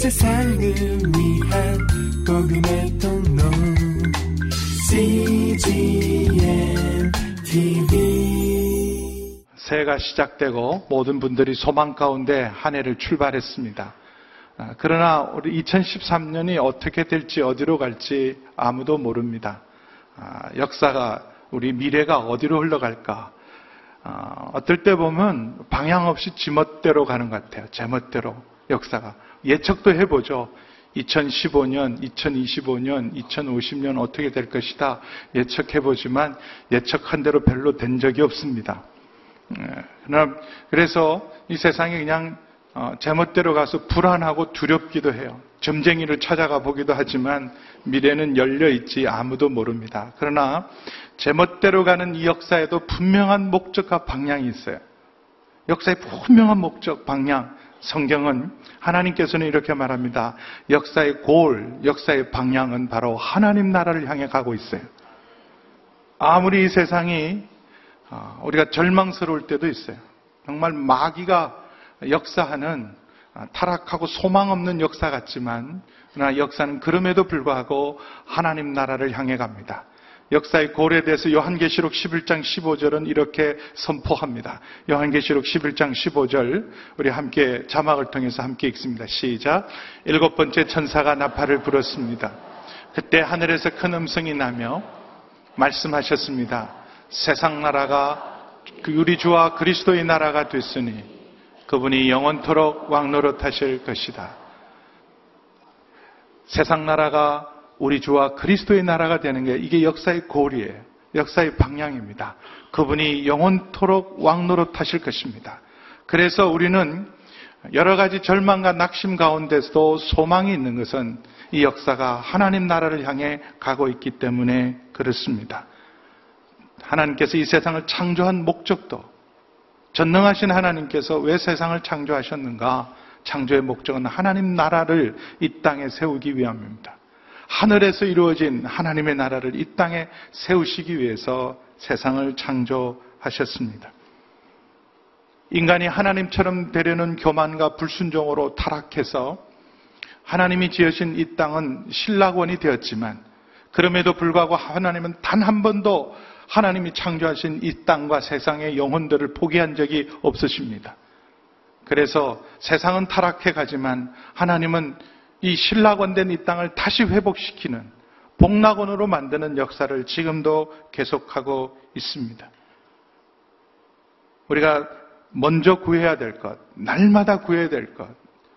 세상을 위한 복음의 통로 CGN TV. 새해가 시작되고 모든 분들이 소망 가운데 한 해를 출발했습니다. 그러나 우리 2013년이 어떻게 될지 어디로 갈지 아무도 모릅니다. 역사가 우리 미래가 어디로 흘러갈까? 어떨 때 보면 방향 없이 지멋대로 가는 것 같아요. 제멋대로 역사가. 예측도 해보죠. 2015년, 2025년, 2050년 어떻게 될 것이다 예측해보지만 예측한 대로 별로 된 적이 없습니다. 그래서 이 세상이 그냥 제멋대로 가서 불안하고 두렵기도 해요. 점쟁이를 찾아가 보기도 하지만 미래는 열려있지 아무도 모릅니다. 그러나 제멋대로 가는 이 역사에도 분명한 목적과 방향이 있어요. 역사의 분명한 목적, 방향. 성경은 하나님께서는 이렇게 말합니다. 역사의 골, 역사의 방향은 바로 하나님 나라를 향해 가고 있어요. 아무리 이 세상이 우리가 절망스러울 때도 있어요. 정말 마귀가 역사하는 타락하고 소망 없는 역사 같지만 그러나 역사는 그럼에도 불구하고 하나님 나라를 향해 갑니다. 역사의 골에 대해서 요한계시록 11장 15절은 이렇게 선포합니다. 요한계시록 11장 15절 우리 함께 자막을 통해서 함께 읽습니다. 시작. 7번째 천사가 나팔을 불었습니다. 그때 하늘에서 큰 음성이 나며 말씀하셨습니다. 세상 나라가 우리 주와 그리스도의 나라가 됐으니 그분이 영원토록 왕노릇하실 것이다. 세상 나라가 우리 주와 그리스도의 나라가 되는 게 이게 역사의 골이에요. 역사의 방향입니다. 그분이 영원토록 왕노릇하실 것입니다. 그래서 우리는 여러 가지 절망과 낙심 가운데서도 소망이 있는 것은 이 역사가 하나님 나라를 향해 가고 있기 때문에 그렇습니다. 하나님께서 이 세상을 창조한 목적도 전능하신 하나님께서 왜 세상을 창조하셨는가? 창조의 목적은 하나님 나라를 이 땅에 세우기 위함입니다. 하늘에서 이루어진 하나님의 나라를 이 땅에 세우시기 위해서 세상을 창조하셨습니다. 인간이 하나님처럼 되려는 교만과 불순종으로 타락해서 하나님이 지으신 이 땅은 신락원이 되었지만 그럼에도 불구하고 하나님은 단 한 번도 하나님이 창조하신 이 땅과 세상의 영혼들을 포기한 적이 없으십니다. 그래서 세상은 타락해 가지만 하나님은 이 신락원된 이 땅을 다시 회복시키는 복락원으로 만드는 역사를 지금도 계속하고 있습니다. 우리가 먼저 구해야 될 것, 날마다 구해야 될 것,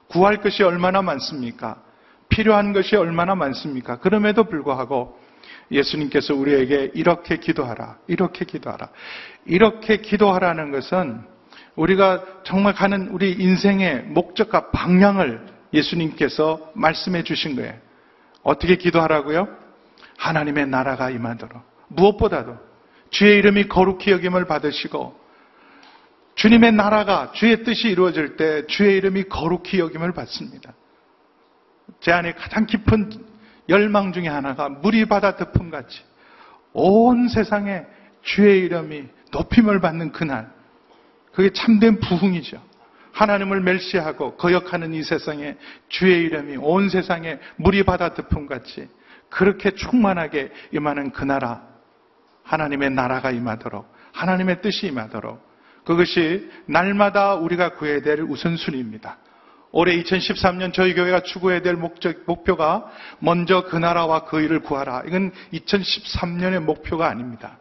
구할 것이 얼마나 많습니까? 필요한 것이 얼마나 많습니까? 그럼에도 불구하고 예수님께서 우리에게 이렇게 기도하라, 이렇게 기도하라, 이렇게 기도하라는 것은 우리가 정말 가는 우리 인생의 목적과 방향을 예수님께서 말씀해 주신 거예요. 어떻게 기도하라고요? 하나님의 나라가 임하도록. 무엇보다도 주의 이름이 거룩히 여김을 받으시고 주님의 나라가 주의 뜻이 이루어질 때 주의 이름이 거룩히 여김을 받습니다. 제 안에 가장 깊은 열망 중에 하나가 물이 바다 덮음같이 온 세상에 주의 이름이 높임을 받는 그날, 그게 참된 부흥이죠. 하나님을 멸시하고 거역하는 이 세상에 주의 이름이 온 세상에 물이 바다 덮음같이 그렇게 충만하게 임하는 그 나라, 하나님의 나라가 임하도록, 하나님의 뜻이 임하도록, 그것이 날마다 우리가 구해야 될 우선순위입니다. 올해 2013년 저희 교회가 추구해야 될 목표가 먼저 그 나라와 그 일을 구하라. 이건 2013년의 목표가 아닙니다.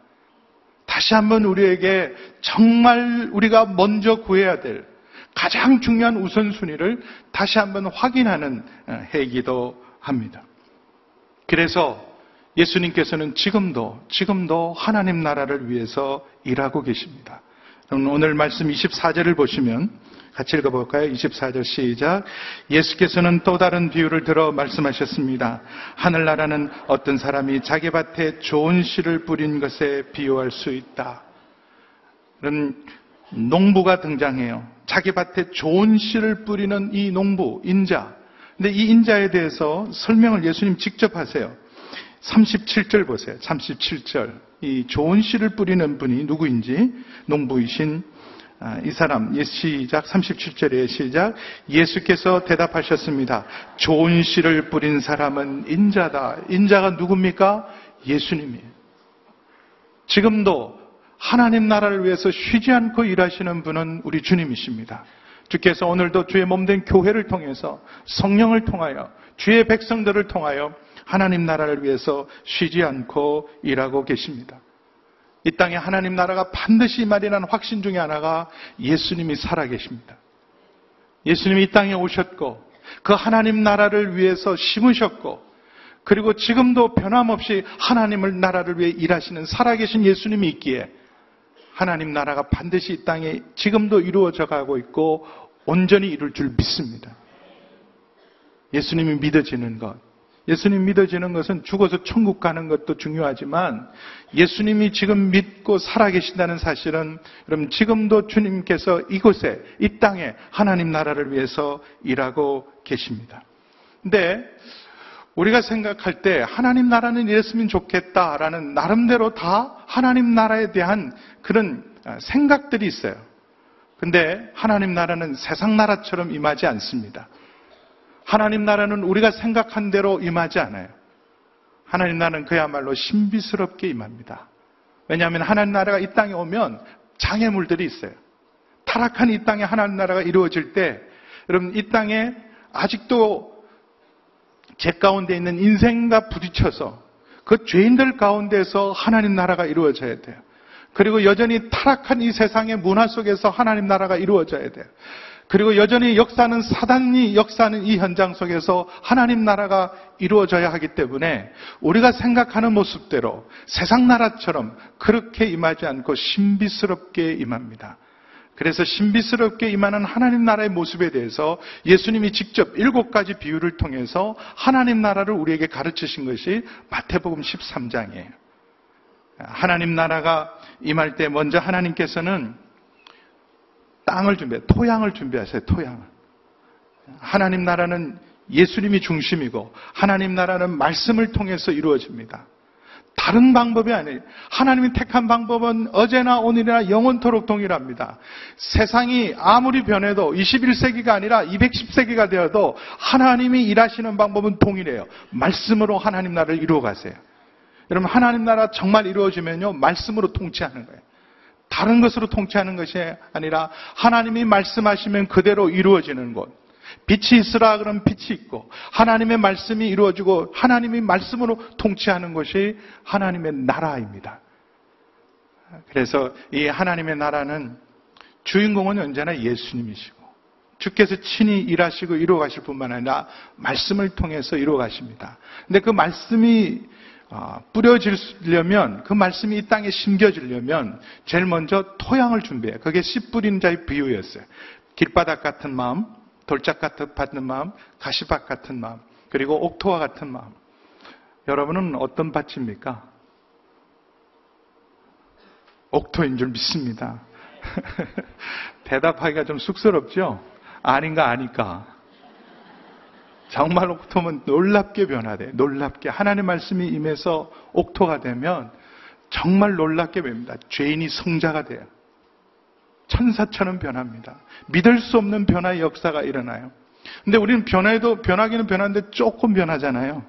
다시 한번 우리에게 정말 우리가 먼저 구해야 될 가장 중요한 우선순위를 다시 한번 확인하는 해이기도 합니다. 그래서 예수님께서는 지금도 하나님 나라를 위해서 일하고 계십니다. 오늘 말씀 24절을 보시면 같이 읽어볼까요? 24절 시작. 예수께서는 또 다른 비유를 들어 말씀하셨습니다. 하늘나라는 어떤 사람이 자기 밭에 좋은 씨를 뿌린 것에 비유할 수 있다. 이런 농부가 등장해요. 자기 밭에 좋은 씨를 뿌리는 이 농부, 인자. 근데 이 인자에 대해서 설명을 예수님 직접 하세요. 37절 보세요. 37절. 이 좋은 씨를 뿌리는 분이 누구인지 농부이신 이 사람, 시작, 37절에 시작. 예수께서 대답하셨습니다. 좋은 씨를 뿌린 사람은 인자다. 인자가 누굽니까? 예수님이에요. 지금도 하나님 나라를 위해서 쉬지 않고 일하시는 분은 우리 주님이십니다. 주께서 오늘도 주의 몸된 교회를 통해서, 성령을 통하여, 주의 백성들을 통하여 하나님 나라를 위해서 쉬지 않고 일하고 계십니다. 이 땅에 하나님 나라가 반드시 임하리라는 확신 중에 하나가 예수님이 살아계십니다. 예수님이 이 땅에 오셨고 그 하나님 나라를 위해서 심으셨고 그리고 지금도 변함없이 하나님을 나라를 위해 일하시는 살아계신 예수님이 있기에 하나님 나라가 반드시 이 땅에 지금도 이루어져 가고 있고 온전히 이룰 줄 믿습니다. 예수님이 믿어지는 것, 예수님 믿어지는 것은 죽어서 천국 가는 것도 중요하지만 예수님이 지금 믿고 살아계신다는 사실은 여러분 지금도 주님께서 이곳에, 이 땅에 하나님 나라를 위해서 일하고 계십니다. 근데 우리가 생각할 때 하나님 나라는 이랬으면 좋겠다라는 나름대로 다 하나님 나라에 대한 그런 생각들이 있어요. 근데 하나님 나라는 세상 나라처럼 임하지 않습니다. 하나님 나라는 우리가 생각한 대로 임하지 않아요. 하나님 나라는 그야말로 신비스럽게 임합니다. 왜냐하면 하나님 나라가 이 땅에 오면 장애물들이 있어요. 타락한 이 땅에 하나님 나라가 이루어질 때 여러분 이 땅에 아직도 죄 가운데 있는 인생과 부딪혀서 그 죄인들 가운데서 하나님 나라가 이루어져야 돼요. 그리고 여전히 타락한 이 세상의 문화 속에서 하나님 나라가 이루어져야 돼요. 그리고 여전히 역사는 사단이 역사하는 이 현장 속에서 하나님 나라가 이루어져야 하기 때문에 우리가 생각하는 모습대로 세상 나라처럼 그렇게 임하지 않고 신비스럽게 임합니다. 그래서 신비스럽게 임하는 하나님 나라의 모습에 대해서 예수님이 직접 7가지 비유를 통해서 하나님 나라를 우리에게 가르치신 것이 마태복음 13장이에요. 하나님 나라가 임할 때 먼저 하나님께서는 땅을 토양을 준비하세요. 토양을. 하나님 나라는 예수님이 중심이고 하나님 나라는 말씀을 통해서 이루어집니다. 다른 방법이 아니에요. 하나님이 택한 방법은 어제나 오늘이나 영원토록 동일합니다. 세상이 아무리 변해도 21세기가 아니라 210세기가 되어도 하나님이 일하시는 방법은 동일해요. 말씀으로 하나님 나라를 이루어 가세요. 여러분 하나님 나라 정말 이루어지면요. 말씀으로 통치하는 거예요. 다른 것으로 통치하는 것이 아니라 하나님이 말씀하시면 그대로 이루어지는 곳. 빛이 있으라 그러면 빛이 있고 하나님의 말씀이 이루어지고 하나님이 말씀으로 통치하는 것이 하나님의 나라입니다. 그래서 이 하나님의 나라는 주인공은 언제나 예수님이시고 주께서 친히 일하시고 이루어 가실 뿐만 아니라 말씀을 통해서 이루어 가십니다. 근데 그 말씀이 뿌려지려면, 그 말씀이 이 땅에 심겨지려면 제일 먼저 토양을 준비해요. 그게 씨 뿌린 자의 비유였어요. 길바닥 같은 마음, 돌짝 같은 마음, 가시밭 같은 마음, 그리고 옥토와 같은 마음. 여러분은 어떤 밭입니까? 옥토인 줄 믿습니다. 대답하기가 좀 쑥스럽죠? 아닌가 아니까. 정말 옥토면 놀랍게 변화돼요. 놀랍게. 하나님의 말씀이 임해서 옥토가 되면 정말 놀랍게 됩니다. 죄인이 성자가 돼요. 천사처럼 변합니다. 믿을 수 없는 변화의 역사가 일어나요. 근데 우리는 변하기는 변하는데 조금 변하잖아요.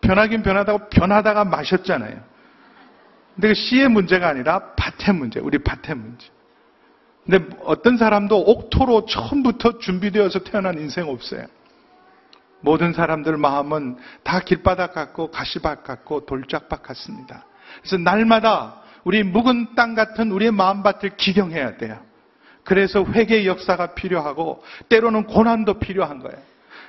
변하긴 변하다고 변하다가 마셨잖아요. 근데 그 씨의 문제가 아니라 밭의 문제, 우리 밭의 문제. 근데 어떤 사람도 옥토로 처음부터 준비되어서 태어난 인생 없어요. 모든 사람들 마음은 다 길바닥 같고 가시밭 같고 돌짝밭 같습니다. 그래서 날마다 우리 묵은 땅 같은 우리의 마음밭을 기경해야 돼요. 그래서 회개의 역사가 필요하고 때로는 고난도 필요한 거예요.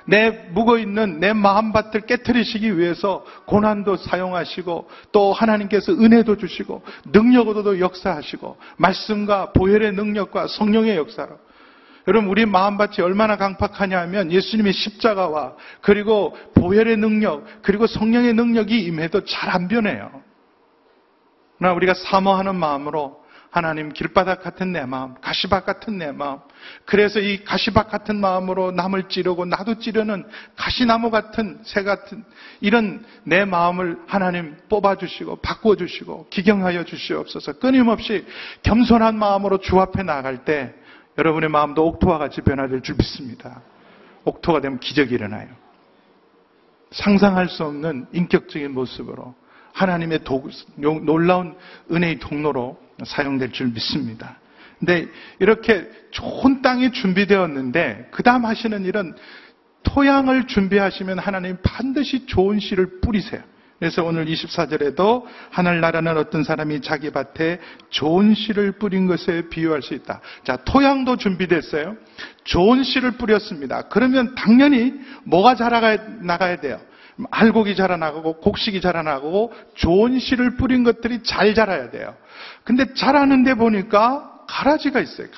내 묵어있는 내 마음밭을 깨트리시기 위해서 고난도 사용하시고 또 하나님께서 은혜도 주시고 능력으로도 역사하시고 말씀과 보혈의 능력과 성령의 역사로 여러분 우리 마음밭이 얼마나 강팍하냐 하면 예수님의 십자가와 그리고 보혈의 능력 그리고 성령의 능력이 임해도 잘 안 변해요. 그러나 우리가 사모하는 마음으로 하나님, 길바닥 같은 내 마음, 가시밭 같은 내 마음, 그래서 이 가시밭 같은 마음으로 남을 찌르고 나도 찌르는 가시나무 같은 새 같은 이런 내 마음을 하나님 뽑아주시고 바꿔주시고 기경하여 주시옵소서. 끊임없이 겸손한 마음으로 주 앞에 나갈 때 여러분의 마음도 옥토와 같이 변화될 줄 믿습니다. 옥토가 되면 기적이 일어나요. 상상할 수 없는 인격적인 모습으로 하나님의 놀라운 은혜의 통로로 사용될 줄 믿습니다. 근데 이렇게 좋은 땅이 준비되었는데 그 다음 하시는 일은 토양을 준비하시면 하나님 반드시 좋은 씨를 뿌리세요. 그래서 오늘 24절에도 하늘나라는 어떤 사람이 자기 밭에 좋은 씨를 뿌린 것에 비유할 수 있다. 자, 토양도 준비됐어요. 좋은 씨를 뿌렸습니다. 그러면 당연히 뭐가 자라나가야 돼요? 알곡이 자라나고 곡식이 자라나고 좋은 씨를 뿌린 것들이 잘 자라야 돼요. 근데 자라는데 보니까 가라지가 있어요.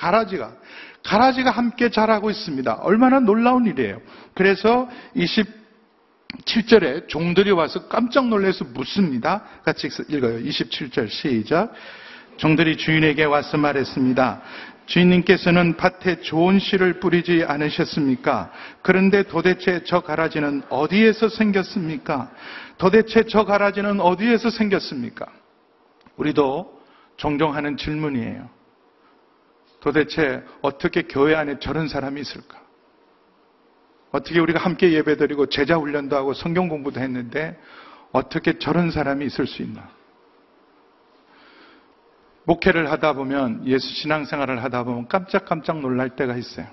가라지가 함께 자라고 있습니다. 얼마나 놀라운 일이에요. 그래서 27절에 종들이 와서 깜짝 놀라서 묻습니다. 같이 읽어요. 27절 시작. 종들이 주인에게 와서 말했습니다. 주인님께서는 밭에 좋은 씨를 뿌리지 않으셨습니까? 그런데 도대체 저 가라지는 어디에서 생겼습니까? 우리도 종종 하는 질문이에요. 도대체 어떻게 교회 안에 저런 사람이 있을까? 어떻게 우리가 함께 예배드리고 제자 훈련도 하고 성경 공부도 했는데 어떻게 저런 사람이 있을 수 있나? 목회를 하다 보면, 예수 신앙생활을 하다 보면 깜짝깜짝 놀랄 때가 있어요.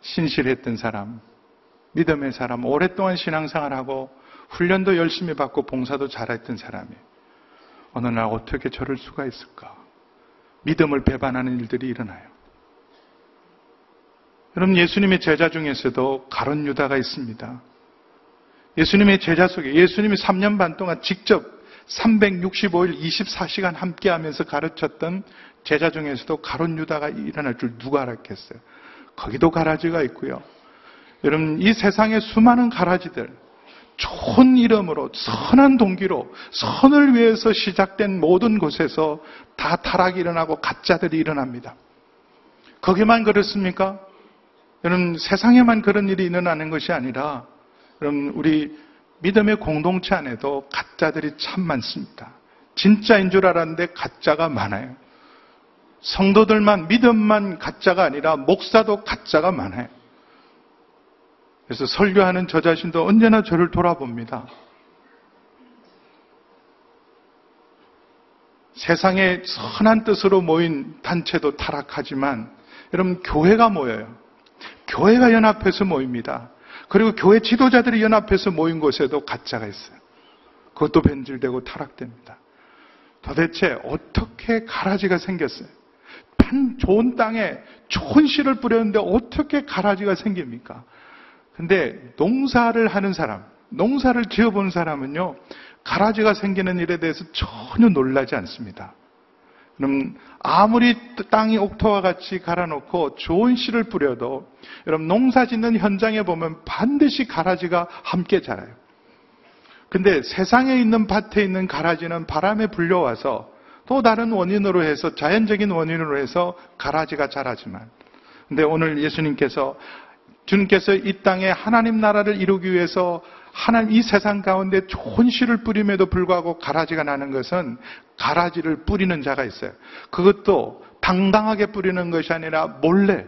신실했던 사람, 믿음의 사람, 오랫동안 신앙생활하고 훈련도 열심히 받고 봉사도 잘했던 사람이 어느 날 어떻게 저럴 수가 있을까? 믿음을 배반하는 일들이 일어나요. 여러분, 예수님의 제자 중에서도 가룟 유다가 있습니다. 예수님의 제자 속에 예수님이 3년 반 동안 직접 365일 24시간 함께하면서 가르쳤던 제자 중에서도 가룟 유다가 일어날 줄 누가 알았겠어요. 거기도 가라지가 있고요. 여러분, 이 세상의 수많은 가라지들, 좋은 이름으로 선한 동기로 선을 위해서 시작된 모든 곳에서 다 타락이 일어나고 가짜들이 일어납니다. 거기만 그렇습니까? 여러분, 세상에만 그런 일이 일어나는 것이 아니라 여러분, 우리 믿음의 공동체 안에도 가짜들이 참 많습니다. 진짜인 줄 알았는데 가짜가 많아요. 성도들만, 믿음만 가짜가 아니라 목사도 가짜가 많아요. 그래서 설교하는 저 자신도 언제나 저를 돌아봅니다. 세상의 선한 뜻으로 모인 단체도 타락하지만 여러분, 교회가 모여요. 교회가 연합해서 모입니다. 그리고 교회 지도자들이 연합해서 모인 곳에도 가짜가 있어요. 그것도 변질되고 타락됩니다. 도대체 어떻게 가라지가 생겼어요? 좋은 땅에 좋은 씨를 뿌렸는데 어떻게 가라지가 생깁니까? 근데 농사를 하는 사람, 농사를 지어본 사람은요, 가라지가 생기는 일에 대해서 전혀 놀라지 않습니다. 그럼 아무리 땅이 옥토와 같이 갈아놓고 좋은 씨를 뿌려도 여러분, 농사 짓는 현장에 보면 반드시 가라지가 함께 자라요. 근데 세상에 있는 밭에 있는 가라지는 바람에 불려와서 또 다른 원인으로 해서, 자연적인 원인으로 해서 가라지가 자라지만, 근데 오늘 예수님께서, 주님께서 이 땅에 하나님 나라를 이루기 위해서 하나님 이 세상 가운데 좋은 씨를 뿌림에도 불구하고 가라지가 나는 것은 가라지를 뿌리는 자가 있어요. 그것도 당당하게 뿌리는 것이 아니라 몰래,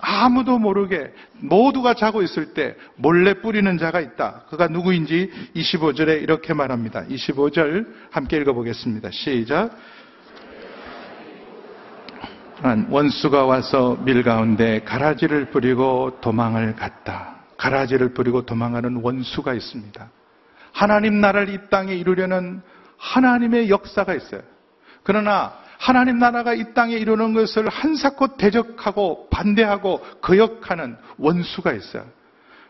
아무도 모르게 모두가 자고 있을 때 몰래 뿌리는 자가 있다. 그가 누구인지 25절에 이렇게 말합니다. 25절 함께 읽어보겠습니다. 시작. 원수가 와서 밀 가운데 가라지를 뿌리고 도망을 갔다. 가라지를 뿌리고 도망가는 원수가 있습니다. 하나님 나라를 이 땅에 이루려는 하나님의 역사가 있어요. 그러나 하나님 나라가 이 땅에 이루는 것을 한사코 대적하고 반대하고 거역하는 원수가 있어요.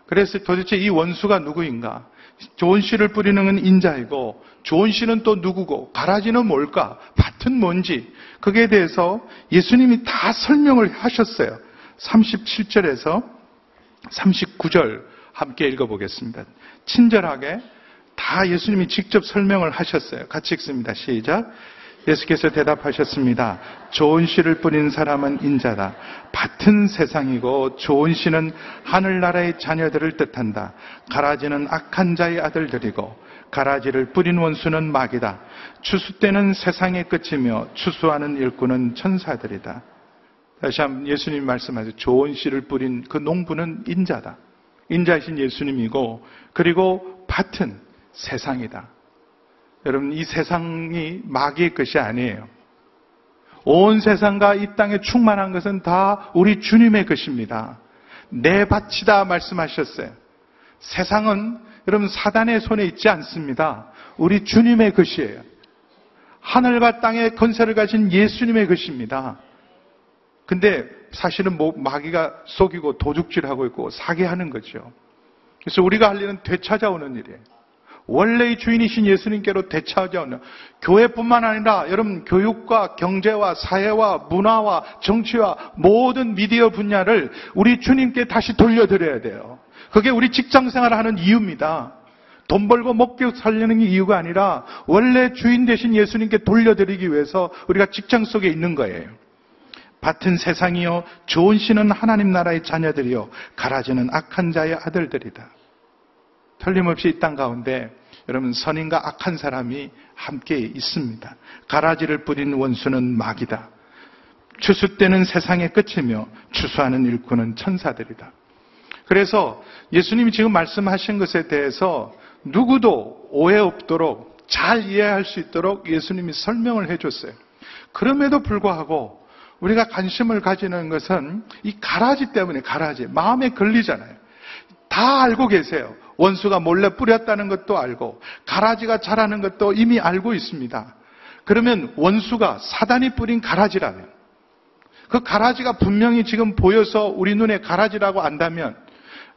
그래서 도대체 이 원수가 누구인가? 좋은 씨를 뿌리는 건 인자이고, 좋은 씨는 또 누구고, 가라지는 뭘까, 밭은 뭔지, 그게 대해서 예수님이 다 설명을 하셨어요. 37절에서 39절 함께 읽어보겠습니다. 친절하게 다 예수님이 직접 설명을 하셨어요. 같이 읽습니다. 시작. 예수께서 대답하셨습니다. 좋은 씨를 뿌린 사람은 인자다. 밭은 세상이고 좋은 씨는 하늘나라의 자녀들을 뜻한다. 가라지는 악한 자의 아들들이고 가라지를 뿌린 원수는 마귀다. 추수 때는 세상의 끝이며 추수하는 일꾼은 천사들이다. 다시 한번 예수님이 말씀하세요. 좋은 씨를 뿌린 그 농부는 인자다. 인자이신 예수님이고 그리고 밭은 세상이다. 여러분 이 세상이 마귀의 것이 아니에요. 온 세상과 이 땅에 충만한 것은 다 우리 주님의 것입니다. 내 밭이다 말씀하셨어요. 세상은 여러분 사단의 손에 있지 않습니다. 우리 주님의 것이에요. 하늘과 땅의 권세를 가진 예수님의 것입니다. 근데 사실은 마귀가 속이고 도둑질하고 있고 사기하는 거죠. 그래서 우리가 할 일은 되찾아오는 일이에요. 원래의 주인이신 예수님께로 되찾아오는 교회뿐만 아니라 여러분 교육과 경제와 사회와 문화와 정치와 모든 미디어 분야를 우리 주님께 다시 돌려드려야 돼요. 그게 우리 직장생활을 하는 이유입니다. 돈 벌고 먹고 살려는 이유가 아니라 원래 주인 되신 예수님께 돌려드리기 위해서 우리가 직장 속에 있는 거예요. 밭은 세상이요 좋은 씨는 하나님 나라의 자녀들이요 가라지는 악한 자의 아들들이다. 틀림없이 이 땅 가운데 여러분 선인과 악한 사람이 함께 있습니다. 가라지를 뿌린 원수는 마귀다. 추수 때는 세상의 끝이며 추수하는 일꾼은 천사들이다. 그래서 예수님이 지금 말씀하신 것에 대해서 누구도 오해 없도록 잘 이해할 수 있도록 예수님이 설명을 해줬어요. 그럼에도 불구하고 우리가 관심을 가지는 것은 이 가라지 때문에 가라지 마음에 걸리잖아요. 다 알고 계세요. 원수가 몰래 뿌렸다는 것도 알고 가라지가 자라는 것도 이미 알고 있습니다. 그러면 원수가 사단이 뿌린 가라지라면 그 가라지가 분명히 지금 보여서 우리 눈에 가라지라고 안다면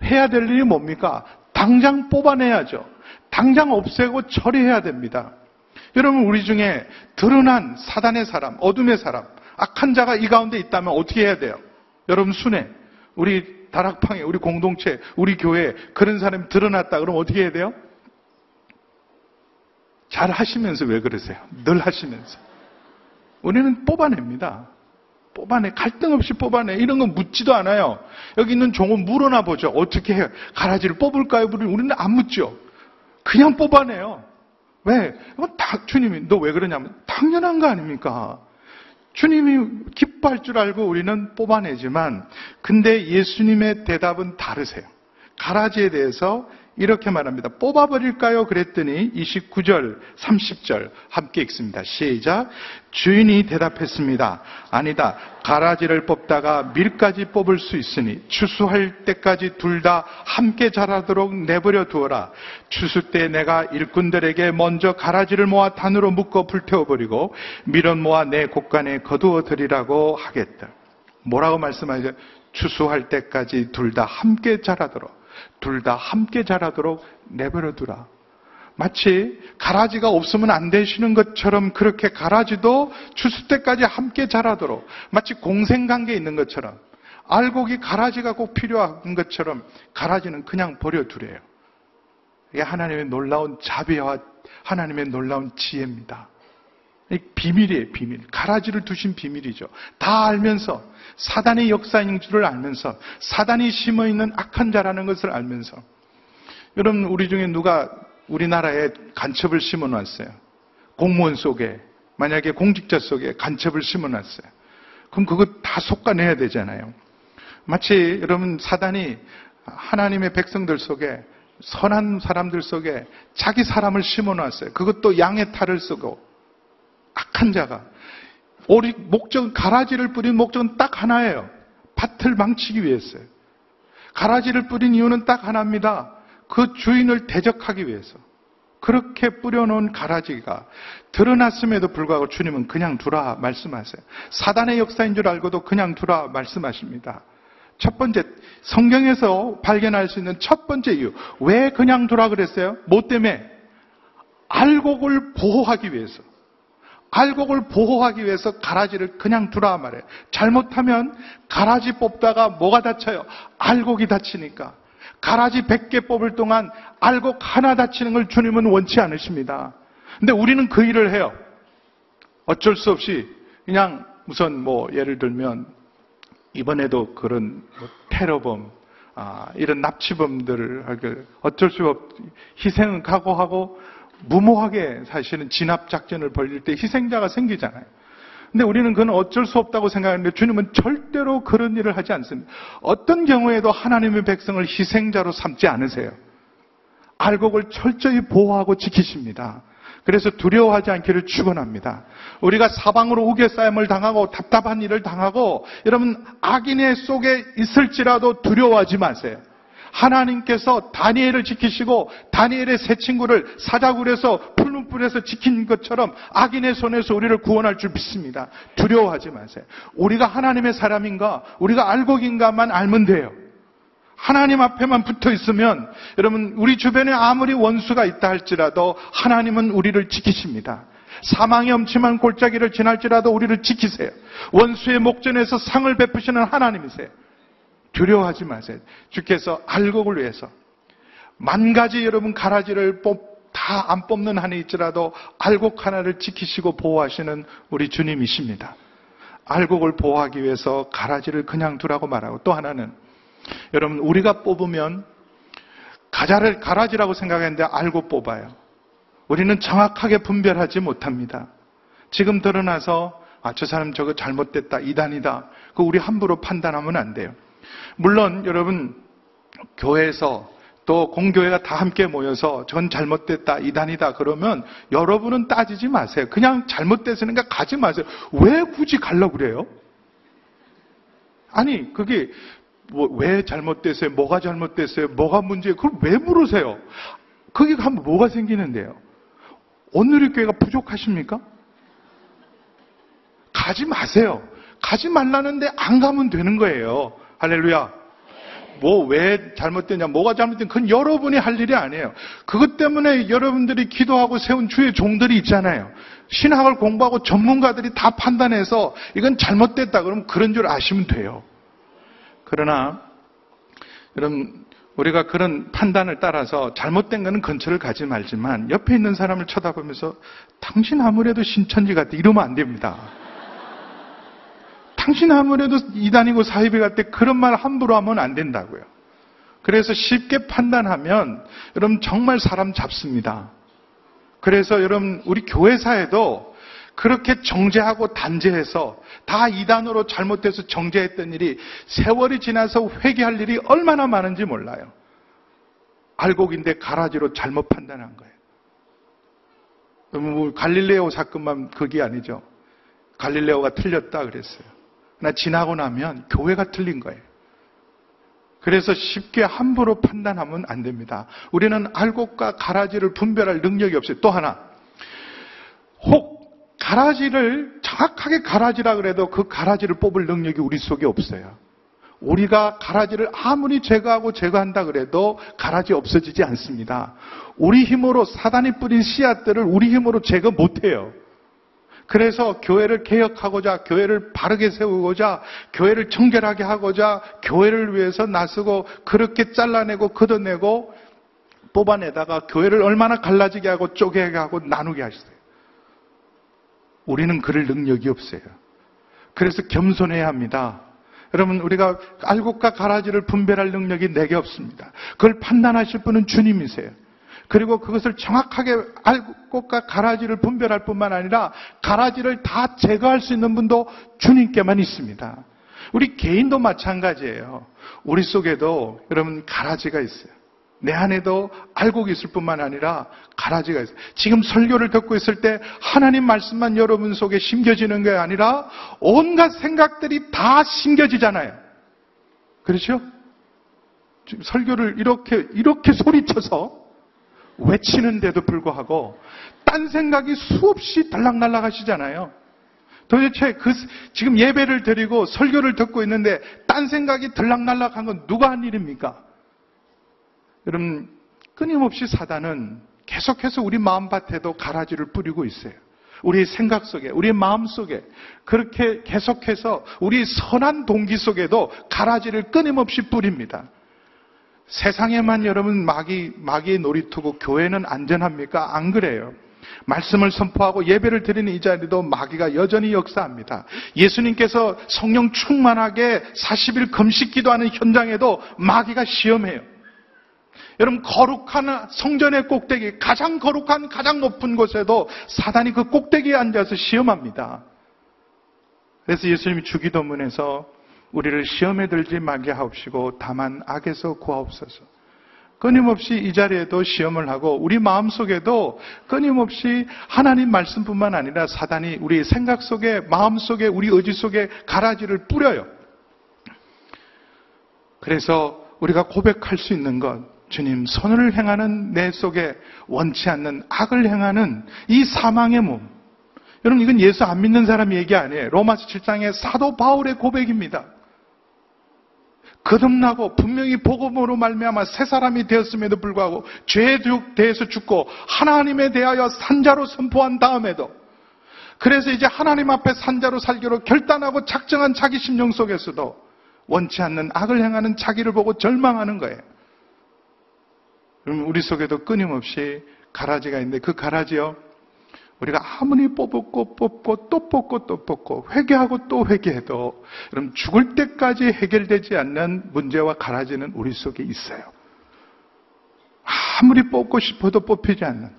해야 될 일이 뭡니까? 당장 뽑아내야죠. 당장 없애고 처리해야 됩니다. 여러분 우리 중에 드러난 사단의 사람, 어둠의 사람, 악한 자가 이 가운데 있다면 어떻게 해야 돼요? 여러분 순회, 우리 다락방에, 우리 공동체, 우리 교회에 그런 사람이 드러났다 그럼 어떻게 해야 돼요? 잘 하시면서 왜 그러세요? 늘 하시면서. 우리는 뽑아냅니다. 뽑아내, 갈등 없이 뽑아내. 이런 건 묻지도 않아요. 여기 있는 종은 물어나 보죠. 어떻게 해요? 가라지를 뽑을까요? 우리는 안 묻죠. 그냥 뽑아내요. 왜? 주님이 너 왜 그러냐면 당연한 거 아닙니까? 주님이 기뻐할 줄 알고 우리는 뽑아내지만 근데 예수님의 대답은 다르세요. 가라지에 대해서 이렇게 말합니다. 뽑아버릴까요? 그랬더니 29절, 30절 함께 읽습니다. 시작! 주인이 대답했습니다. 아니다. 가라지를 뽑다가 밀까지 뽑을 수 있으니 추수할 때까지 둘 다 함께 자라도록 내버려 두어라. 추수 때 내가 일꾼들에게 먼저 가라지를 모아 단으로 묶어 불태워버리고 밀은 모아 내 곳간에 거두어드리라고 하겠다. 뭐라고 말씀하세요? 추수할 때까지 둘 다 함께 자라도록. 둘 다 함께 자라도록 내버려두라. 마치 가라지가 없으면 안 되시는 것처럼 그렇게 가라지도 추수 때까지 함께 자라도록 마치 공생관계에 있는 것처럼 알곡이 가라지가 꼭 필요한 것처럼 가라지는 그냥 버려두래요. 이게 하나님의 놀라운 자비와 하나님의 놀라운 지혜입니다. 비밀이에요, 비밀. 가라지를 두신 비밀이죠. 다 알면서 사단의 역사인 줄을 알면서 사단이 심어있는 악한 자라는 것을 알면서 여러분 우리 중에 누가 우리나라에 간첩을 심어놨어요. 공무원 속에 만약에 공직자 속에 간첩을 심어놨어요. 그럼 그거 다 속아내야 되잖아요. 마치 여러분 사단이 하나님의 백성들 속에 선한 사람들 속에 자기 사람을 심어놨어요. 그것도 양의 탈을 쓰고 악한 자가 우리 목적은 가라지를 뿌린 목적은 딱 하나예요. 밭을 망치기 위해서요. 가라지를 뿌린 이유는 딱 하나입니다. 그 주인을 대적하기 위해서. 그렇게 뿌려놓은 가라지가 드러났음에도 불구하고 주님은 그냥 두라 말씀하세요. 사단의 역사인 줄 알고도 그냥 두라 말씀하십니다. 첫 번째 성경에서 발견할 수 있는 첫 번째 이유. 왜 그냥 두라 그랬어요? 뭐 때문에? 알곡을 보호하기 위해서. 알곡을 보호하기 위해서 가라지를 그냥 두라 말해요. 잘못하면 가라지 뽑다가 뭐가 다쳐요? 알곡이 다치니까. 가라지 100개 뽑을 동안 알곡 하나 다치는 걸 주님은 원치 않으십니다. 근데 우리는 그 일을 해요. 어쩔 수 없이 그냥 우선 뭐 예를 들면 이번에도 그런 뭐 테러범, 이런 납치범들을 어쩔 수 없이 희생을 각오하고 무모하게 사실은 진압작전을 벌일 때 희생자가 생기잖아요. 근데 우리는 그건 어쩔 수 없다고 생각하는데 주님은 절대로 그런 일을 하지 않습니다. 어떤 경우에도 하나님의 백성을 희생자로 삼지 않으세요. 알곡을 철저히 보호하고 지키십니다. 그래서 두려워하지 않기를 축원합니다. 우리가 사방으로 우겨싸임을 당하고 답답한 일을 당하고 여러분 악인의 속에 있을지라도 두려워하지 마세요. 하나님께서 다니엘을 지키시고 다니엘의 세 친구를 사자굴에서 푸른 불에서 지킨 것처럼 악인의 손에서 우리를 구원할 줄 믿습니다. 두려워하지 마세요. 우리가 하나님의 사람인가 우리가 알곡인가만 알면 돼요. 하나님 앞에만 붙어 있으면 여러분 우리 주변에 아무리 원수가 있다 할지라도 하나님은 우리를 지키십니다. 사망의 엄침한 골짜기를 지날지라도 우리를 지키세요. 원수의 목전에서 상을 베푸시는 하나님이세요. 두려워하지 마세요. 주께서 알곡을 위해서 만 가지 여러분 가라지를 다 안 뽑는 한이 있지라도 알곡 하나를 지키시고 보호하시는 우리 주님이십니다. 알곡을 보호하기 위해서 가라지를 그냥 두라고 말하고 또 하나는 여러분 우리가 뽑으면 가라지라고 생각했는데 알고 뽑아요. 우리는 정확하게 분별하지 못합니다. 지금 드러나서 저 사람 저거 잘못됐다 이단이다 그거 우리 함부로 판단하면 안 돼요. 물론 여러분 교회에서 또 공교회가 다 함께 모여서 전 잘못됐다 이단이다 그러면 여러분은 따지지 마세요. 그냥 잘못됐으니까 가지 마세요. 왜 굳이 가려고 그래요? 아니 그게 왜 잘못됐어요? 뭐가 잘못됐어요? 뭐가 문제예요? 그걸 왜 물으세요? 거기 가면 뭐가 생기는데요? 온누리 교회가 부족하십니까? 가지 마세요. 가지 말라는데 안 가면 되는 거예요. 할렐루야. 뭐 왜 잘못됐냐? 뭐가 잘못됐냐? 그건 여러분이 할 일이 아니에요. 그것 때문에 여러분들이 기도하고 세운 주의 종들이 있잖아요. 신학을 공부하고 전문가들이 다 판단해서 이건 잘못됐다 그러면 그런 줄 아시면 돼요. 그러나 여러분 우리가 그런 판단을 따라서 잘못된 거는 근처를 가지 말지만 옆에 있는 사람을 쳐다보면서 당신 아무래도 신천지 같아 이러면 안 됩니다. 당신 아무래도 이단이고 사이비 같아 그런 말 함부로 하면 안 된다고요. 그래서 쉽게 판단하면 여러분 정말 사람 잡습니다. 그래서 여러분 우리 교회사에도 그렇게 정죄하고 단죄해서 다 이단으로 잘못돼서 정죄했던 일이 세월이 지나서 회개할 일이 얼마나 많은지 몰라요. 알곡인데 가라지로 잘못 판단한 거예요. 뭐 갈릴레오 사건만 그게 아니죠. 갈릴레오가 틀렸다 그랬어요. 그러나 지나고 나면 교회가 틀린 거예요. 그래서 쉽게 함부로 판단하면 안 됩니다. 우리는 알곡과 가라지를 분별할 능력이 없어요. 또 하나, 혹 가라지를 정확하게 가라지라 그래도 그 가라지를 뽑을 능력이 우리 속에 없어요. 우리가 가라지를 아무리 제거하고 제거한다 그래도 가라지 없어지지 않습니다. 우리 힘으로 사단이 뿌린 씨앗들을 우리 힘으로 제거 못해요. 그래서 교회를 개혁하고자, 교회를 바르게 세우고자, 교회를 청결하게 하고자, 교회를 위해서 나서고 그렇게 잘라내고 걷어내고 뽑아내다가 교회를 얼마나 갈라지게 하고 쪼개게 하고 나누게 하시세요. 우리는 그럴 능력이 없어요. 그래서 겸손해야 합니다. 여러분 우리가 알곡과 가라지를 분별할 능력이 내게 없습니다. 그걸 판단하실 분은 주님이세요. 그리고 그것을 정확하게 알곡과 가라지를 분별할 뿐만 아니라 가라지를 다 제거할 수 있는 분도 주님께만 있습니다. 우리 개인도 마찬가지예요. 우리 속에도 여러분 가라지가 있어요. 내 안에도 알곡이 있을 뿐만 아니라 가라지가 있어요. 지금 설교를 듣고 있을 때 하나님 말씀만 여러분 속에 심겨지는 게 아니라 온갖 생각들이 다 심겨지잖아요. 그렇죠? 지금 설교를 이렇게 소리쳐서 외치는데도 불구하고 딴 생각이 수없이 달락날락 하시잖아요. 도대체 지금 예배를 드리고 설교를 듣고 있는데 딴 생각이 들락날락한 건 누가 한 일입니까? 여러분 끊임없이 사단은 계속해서 우리 마음밭에도 가라지를 뿌리고 있어요. 우리의 생각 속에, 우리의 마음 속에 그렇게 계속해서 우리의 선한 동기 속에도 가라지를 끊임없이 뿌립니다. 세상에만 여러분 마귀의 놀이터고 교회는 안전합니까? 안 그래요. 말씀을 선포하고 예배를 드리는 이 자리도 마귀가 여전히 역사합니다. 예수님께서 성령 충만하게 40일 금식 기도하는 현장에도 마귀가 시험해요. 여러분, 거룩한 성전의 꼭대기, 가장 거룩한 가장 높은 곳에도 사단이 그 꼭대기에 앉아서 시험합니다. 그래서 예수님이 주기도문에서 우리를 시험에 들지 말게 하옵시고 다만 악에서 구하옵소서. 끊임없이 이 자리에도 시험을 하고 우리 마음속에도 끊임없이 하나님 말씀뿐만 아니라 사단이 우리 생각 속에, 마음 속에, 우리 의지 속에 가라지를 뿌려요. 그래서 우리가 고백할 수 있는 것, 주님, 선을 행하는 내 속에 원치 않는 악을 행하는 이 사망의 몸. 여러분, 이건 예수 안 믿는 사람 얘기 아니에요. 로마서 7장의 사도 바울의 고백입니다. 거듭나고 분명히 복음으로 말미암아 새 사람이 되었음에도 불구하고 죄에 대해서 죽고 하나님에 대하여 산자로 선포한 다음에도, 그래서 이제 하나님 앞에 산자로 살기로 결단하고 작정한 자기 심령 속에서도 원치 않는 악을 행하는 자기를 보고 절망하는 거예요. 우리 속에도 끊임없이 가라지가 있는데, 그 가라지요, 우리가 아무리 뽑고 또 뽑고 회개하고 또 회개해도 그럼 죽을 때까지 해결되지 않는 문제와 가라지는 우리 속에 있어요. 아무리 뽑고 싶어도 뽑히지 않는,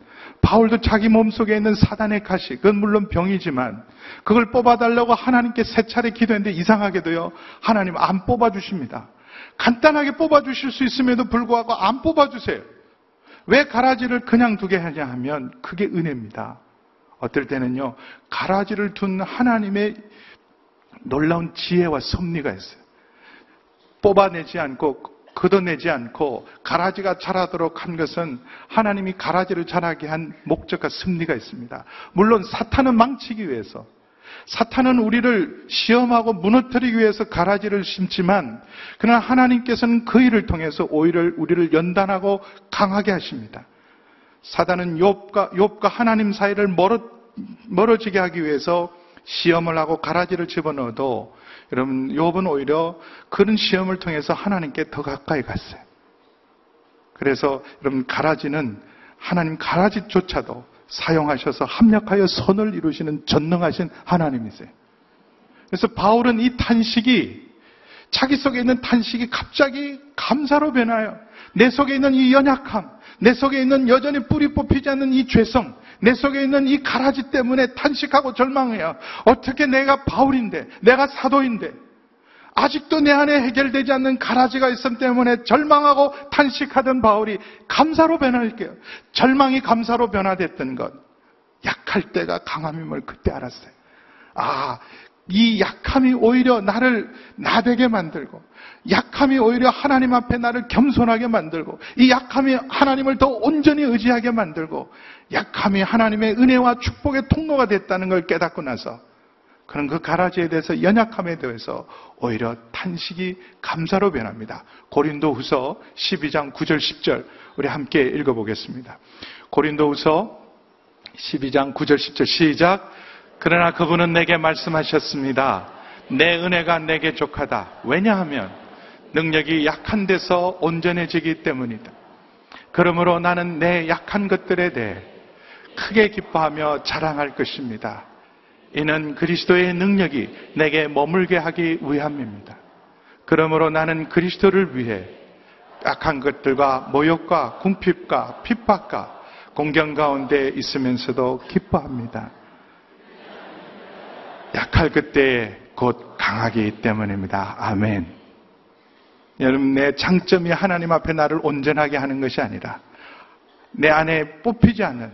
바울도 자기 몸속에 있는 사단의 가시, 그건 물론 병이지만 그걸 뽑아달라고 하나님께 세 차례 기도했는데 이상하게도요, 하나님 안 뽑아주십니다. 간단하게 뽑아주실 수 있음에도 불구하고 안 뽑아주세요. 왜 가라지를 그냥 두게 하냐 하면 그게 은혜입니다. 어떨 때는요, 가라지를 둔 하나님의 놀라운 지혜와 섭리가 있어요. 뽑아내지 않고 걷어내지 않고 가라지가 자라도록 한 것은 하나님이 가라지를 자라게 한 목적과 섭리가 있습니다. 물론 사탄은 망치기 위해서, 사탄은 우리를 시험하고 무너뜨리기 위해서 가라지를 심지만, 그러나 하나님께서는 그 일을 통해서 오히려 우리를 연단하고 강하게 하십니다. 사단은 욥과 하나님 사이를 멀어지게 하기 위해서 시험을 하고 가라지를 집어넣어도, 여러분, 욥은 오히려 그런 시험을 통해서 하나님께 더 가까이 갔어요. 그래서 여러분, 가라지는 하나님 가라지조차도 사용하셔서 합력하여 선을 이루시는 전능하신 하나님이세요. 그래서 바울은 이 탄식이, 자기 속에 있는 탄식이 갑자기 감사로 변하여, 내 속에 있는 이 연약함, 내 속에 있는 여전히 뿌리 뽑히지 않는 이 죄성, 내 속에 있는 이 가라지 때문에 탄식하고 절망해요. 어떻게 내가 바울인데, 내가 사도인데 아직도 내 안에 해결되지 않는 가라지가 있음 때문에 절망하고 탄식하던 바울이 감사로 변할게요. 절망이 감사로 변화됐던 것, 약할 때가 강함임을 그때 알았어요. 아, 이 약함이 오히려 나를 나되게 만들고, 약함이 오히려 하나님 앞에 나를 겸손하게 만들고, 이 약함이 하나님을 더 온전히 의지하게 만들고, 약함이 하나님의 은혜와 축복의 통로가 됐다는 걸 깨닫고 나서 그런 그 가라지에 대해서, 연약함에 대해서 오히려 탄식이 감사로 변합니다. 고린도후서 12장 9절 10절 우리 함께 읽어보겠습니다. 고린도후서 12장 9절 10절 시작. 그러나 그분은 내게 말씀하셨습니다. 내 은혜가 내게 족하다. 왜냐하면 능력이 약한 데서 온전해지기 때문이다. 그러므로 나는 내 약한 것들에 대해 크게 기뻐하며 자랑할 것입니다. 이는 그리스도의 능력이 내게 머물게 하기 위함입니다. 그러므로 나는 그리스도를 위해 약한 것들과 모욕과 궁핍과 핍박과 공경 가운데 있으면서도 기뻐합니다. 약할 그때에 곧 강하기 때문입니다. 아멘. 여러분, 내 장점이 하나님 앞에 나를 온전하게 하는 것이 아니라, 내 안에 뽑히지 않는,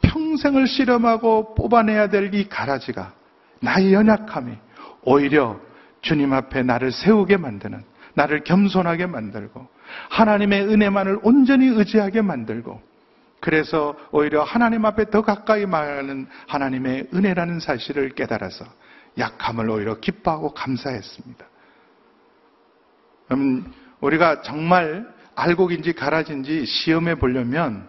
평생을 씨름하고 뽑아내야 될 이 가라지가, 나의 연약함이 오히려 주님 앞에 나를 세우게 만드는, 나를 겸손하게 만들고, 하나님의 은혜만을 온전히 의지하게 만들고, 그래서 오히려 하나님 앞에 더 가까이 말하는 하나님의 은혜라는 사실을 깨달아서 약함을 오히려 기뻐하고 감사했습니다. 그럼 우리가 정말 알곡인지 가라지인지 시험해 보려면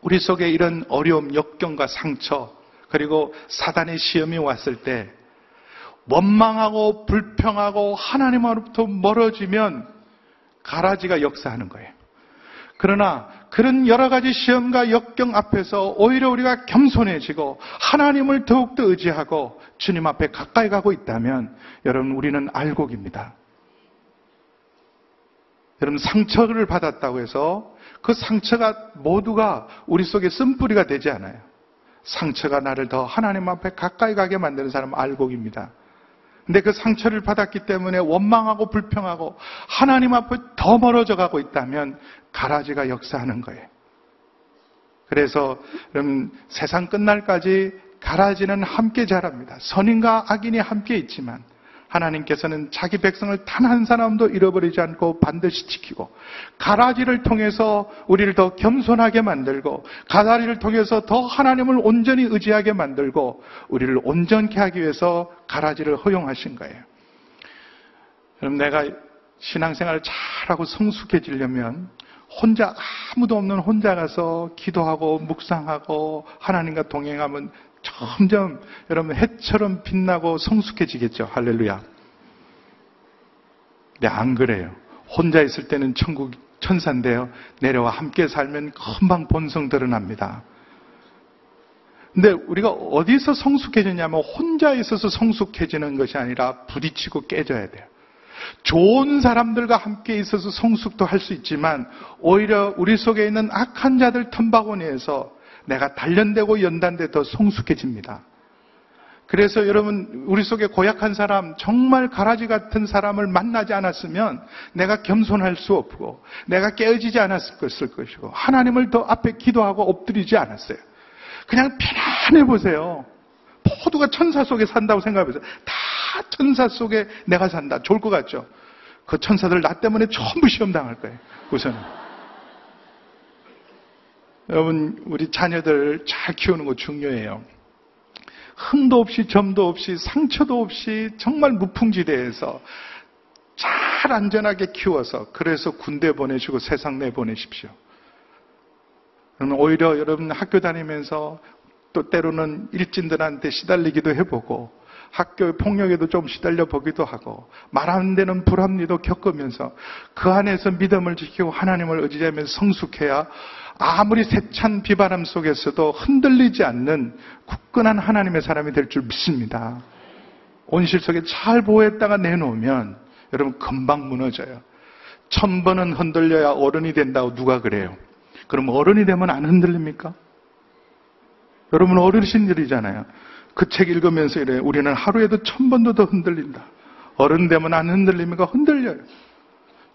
우리 속에 이런 어려움, 역경과 상처, 그리고 사단의 시험이 왔을 때 원망하고 불평하고 하나님으로부터 멀어지면 가라지가 역사하는 거예요. 그러나 그런 여러 가지 시험과 역경 앞에서 오히려 우리가 겸손해지고 하나님을 더욱더 의지하고 주님 앞에 가까이 가고 있다면 여러분 우리는 알곡입니다. 여러분 상처를 받았다고 해서 그 상처가 모두가 우리 속에 쓴뿌리가 되지 않아요. 상처가 나를 더 하나님 앞에 가까이 가게 만드는 사람은 알곡입니다. 근데 그 상처를 받았기 때문에 원망하고 불평하고 하나님 앞에 더 멀어져 가고 있다면 가라지가 역사하는 거예요. 그래서 여러분 세상 끝날까지 가라지는 함께 자랍니다. 선인과 악인이 함께 있지만 하나님께서는 자기 백성을 단 한 사람도 잃어버리지 않고 반드시 지키고 가라지를 통해서 우리를 더 겸손하게 만들고 가라지를 통해서 더 하나님을 온전히 의지하게 만들고 우리를 온전케 하기 위해서 가라지를 허용하신 거예요. 그럼 내가 신앙생활을 잘하고 성숙해지려면 혼자 아무도 없는 혼자 가서 기도하고 묵상하고 하나님과 동행하면 점점 여러분 해처럼 빛나고 성숙해지겠죠. 할렐루야. 근데 안 그래요. 혼자 있을 때는 천국 천사인데요. 내려와 함께 살면 금방 본성 드러납니다. 근데 우리가 어디서 성숙해지냐면 혼자 있어서 성숙해지는 것이 아니라 부딪히고 깨져야 돼요. 좋은 사람들과 함께 있어서 성숙도 할 수 있지만 오히려 우리 속에 있는 악한 자들 틈바구니에서 내가 단련되고 연단돼 더 성숙해집니다. 그래서 여러분 우리 속에 고약한 사람, 정말 가라지 같은 사람을 만나지 않았으면 내가 겸손할 수 없고 내가 깨어지지 않았을 것이고 하나님을 더 앞에 기도하고 엎드리지 않았어요. 그냥 편안해 보세요. 모두가 천사 속에 산다고 생각해보세요. 다 천사 속에 내가 산다. 좋을 것 같죠? 그 천사들 나 때문에 전부 시험당할 거예요. 우선은. 여러분 우리 자녀들 잘 키우는 거 중요해요. 흠도 없이 점도 없이 상처도 없이 정말 무풍지대에서 잘 안전하게 키워서 그래서 군대 보내시고 세상 내보내십시오. 그러면 오히려 여러분 학교 다니면서 또 때로는 일진들한테 시달리기도 해보고 학교 폭력에도 좀 시달려 보기도 하고 말 안 되는 불합리도 겪으면서 그 안에서 믿음을 지키고 하나님을 의지하면서 성숙해야 아무리 세찬 비바람 속에서도 흔들리지 않는 굳건한 하나님의 사람이 될 줄 믿습니다. 온실 속에 잘 보호했다가 내놓으면 여러분 금방 무너져요. 1000번은 흔들려야 어른이 된다고 누가 그래요? 그럼 어른이 되면 안 흔들립니까? 여러분 어르신들이잖아요. 그 책 읽으면서 이래요. 우리는 하루에도 1000번도 더 흔들린다. 어른 되면 안 흔들립니까? 흔들려요.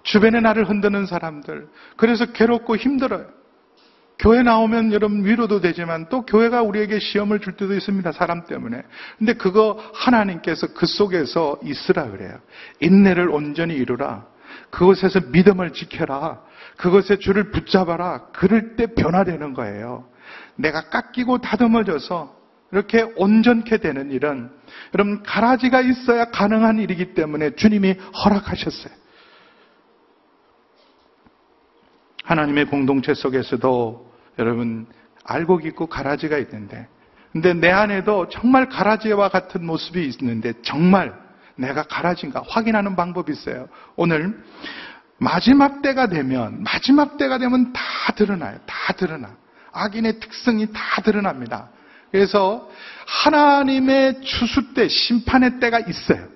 주변에 나를 흔드는 사람들. 그래서 괴롭고 힘들어요. 교회 나오면 여러분 위로도 되지만 또 교회가 우리에게 시험을 줄 때도 있습니다. 사람 때문에. 근데 그거 하나님께서 그 속에서 있으라 그래요. 인내를 온전히 이루라. 그것에서 믿음을 지켜라. 그것에 줄을 붙잡아라. 그럴 때 변화되는 거예요. 내가 깎이고 다듬어져서 이렇게 온전케 되는 일은 여러분 가라지가 있어야 가능한 일이기 때문에 주님이 허락하셨어요. 하나님의 공동체 속에서도 여러분 알곡이 있고 가라지가 있는데 근데 내 안에도 정말 가라지와 같은 모습이 있는데 정말 내가 가라지인가 확인하는 방법이 있어요. 오늘 마지막 때가 되면 다 드러나요. 다 드러나. 악인의 특성이 다 드러납니다. 그래서 하나님의 추수 때, 심판의 때가 있어요.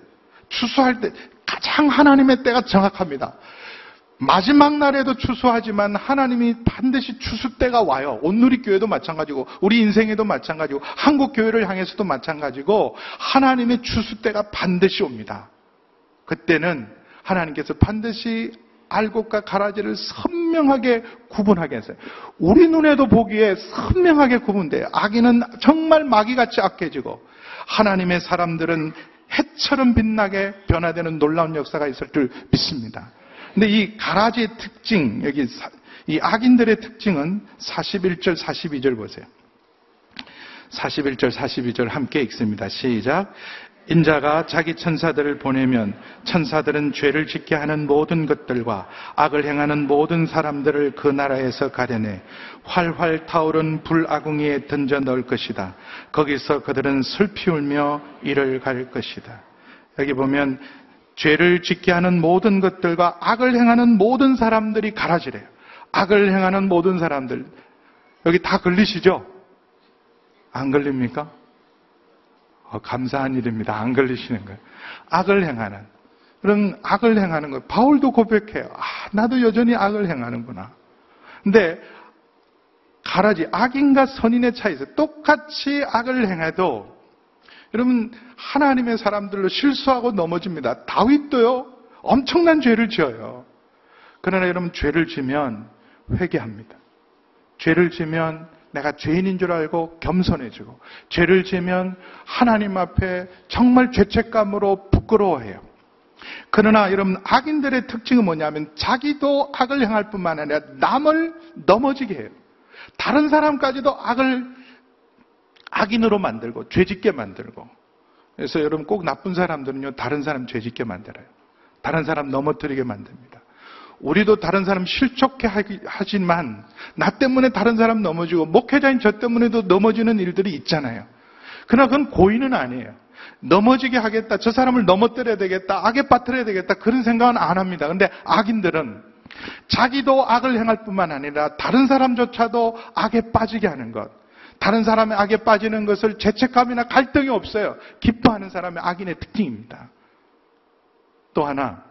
추수할 때 가장 하나님의 때가 정확합니다. 마지막 날에도 추수하지만 하나님이 반드시 추수 때가 와요. 온누리교회도 마찬가지고 우리 인생에도 마찬가지고 한국교회를 향해서도 마찬가지고 하나님의 추수 때가 반드시 옵니다. 그때는 하나님께서 반드시 알곡과 가라지를 선명하게 구분하게 했어요. 우리 눈에도 보기에 선명하게 구분돼요. 악인은 정말 마귀같이 악해지고 하나님의 사람들은 해처럼 빛나게 변화되는 놀라운 역사가 있을 줄 믿습니다. 근데 이 가라지의 특징, 여기 이 악인들의 특징은 41절, 42절 보세요. 41절, 42절 함께 읽습니다. 시작. 인자가 자기 천사들을 보내면 천사들은 죄를 짓게 하는 모든 것들과 악을 행하는 모든 사람들을 그 나라에서 가려내 활활 타오른 불아궁이에 던져 넣을 것이다. 거기서 그들은 슬피 울며 이를 갈 것이다. 여기 보면 죄를 짓게 하는 모든 것들과 악을 행하는 모든 사람들이 가라지래요. 악을 행하는 모든 사람들, 여기 다 걸리시죠? 안 걸립니까? 감사한 일입니다. 안 걸리시는 거예요. 악을 행하는, 그런 악을 행하는 거예요. 바울도 고백해요. 나도 여전히 악을 행하는구나. 근데 가라지, 악인과 선인의 차이에서 똑같이 악을 행해도 여러분 하나님의 사람들로 실수하고 넘어집니다. 다윗도요 엄청난 죄를 지어요. 그러나 여러분 죄를 지면 회개합니다. 죄를 지면 내가 죄인인 줄 알고 겸손해지고, 죄를 지면 하나님 앞에 정말 죄책감으로 부끄러워해요. 그러나 여러분 악인들의 특징은 뭐냐면 자기도 악을 행할 뿐만 아니라 남을 넘어지게 해요. 다른 사람까지도 악을 악인으로 만들고 죄짓게 만들고. 그래서 여러분 꼭 나쁜 사람들은요 다른 사람 죄짓게 만들어요. 다른 사람 넘어뜨리게 만듭니다. 우리도 다른 사람 실족해 하지만 나 때문에 다른 사람 넘어지고 목회자인 저 때문에도 넘어지는 일들이 있잖아요. 그러나 그건 고의는 아니에요. 넘어지게 하겠다, 저 사람을 넘어뜨려야 되겠다, 악에 빠뜨려야 되겠다, 그런 생각은 안 합니다. 그런데 악인들은 자기도 악을 행할 뿐만 아니라 다른 사람조차도 악에 빠지게 하는 것, 다른 사람의 악에 빠지는 것을 죄책감이나 갈등이 없어요. 기뻐하는 사람의 악인의 특징입니다. 또 하나,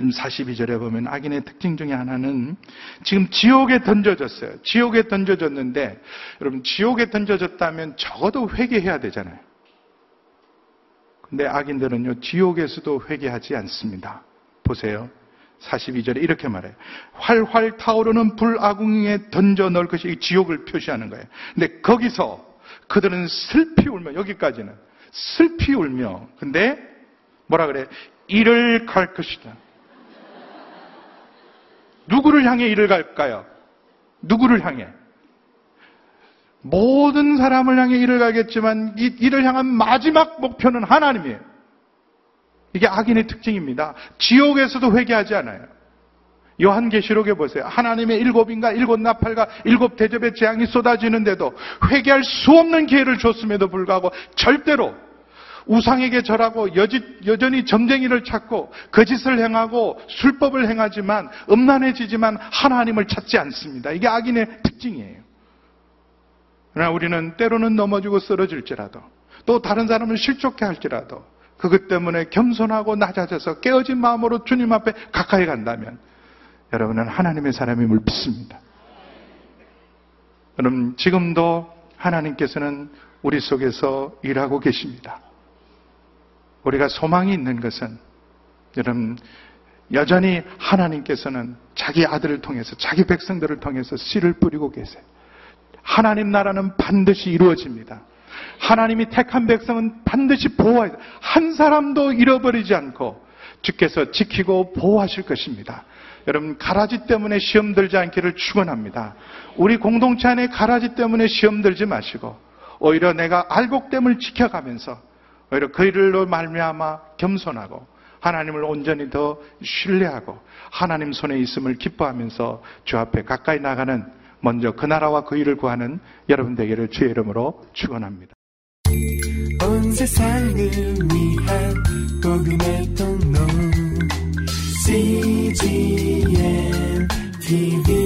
42절에 보면 악인의 특징 중에 하나는 지금 지옥에 던져졌어요. 지옥에 던져졌는데 여러분 지옥에 던져졌다면 적어도 회개해야 되잖아요. 근데 악인들은요 지옥에서도 회개하지 않습니다. 보세요. 42절에 이렇게 말해요. 활활 타오르는 불아궁에 던져 넣을 것이 지옥을 표시하는 거예요. 근데 거기서 그들은 슬피 울며, 여기까지는 슬피 울며, 근데 뭐라 그래? 이를 갈 것이다. 누구를 향해 이를 갈까요? 누구를 향해? 모든 사람을 향해 이를 갈겠지만 이를 향한 마지막 목표는 하나님이에요. 이게 악인의 특징입니다. 지옥에서도 회개하지 않아요. 요한계시록에 보세요. 하나님의 일곱인가 일곱 나팔과 일곱 대접의 재앙이 쏟아지는데도 회개할 수 없는 기회를 줬음에도 불구하고 절대로 우상에게 절하고 여전히 점쟁이를 찾고 거짓을 행하고 술법을 행하지만 음란해지지만 하나님을 찾지 않습니다. 이게 악인의 특징이에요. 그러나 우리는 때로는 넘어지고 쓰러질지라도 또 다른 사람을 실족해 할지라도 그것 때문에 겸손하고 낮아져서 깨어진 마음으로 주님 앞에 가까이 간다면 여러분은 하나님의 사람임을 믿습니다. 여러분 지금도 하나님께서는 우리 속에서 일하고 계십니다. 우리가 소망이 있는 것은 여러분 여전히 하나님께서는 자기 아들을 통해서 자기 백성들을 통해서 씨를 뿌리고 계세요. 하나님 나라는 반드시 이루어집니다. 하나님이 택한 백성은 반드시 보호해야 돼요. 한 사람도 잃어버리지 않고 주께서 지키고 보호하실 것입니다. 여러분 가라지 때문에 시험 들지 않기를 축원합니다. 우리 공동체 안에 가라지 때문에 시험 들지 마시고 오히려 내가 알곡됨을 지켜가면서 오히려 그 일로 말미암아 겸손하고 하나님을 온전히 더 신뢰하고 하나님 손에 있음을 기뻐하면서 주 앞에 가까이 나가는, 먼저 그 나라와 그 일을 구하는 여러분 되기를 주의 이름으로 축원합니다. 온 세상을 위한 복음의 통로 CGN TV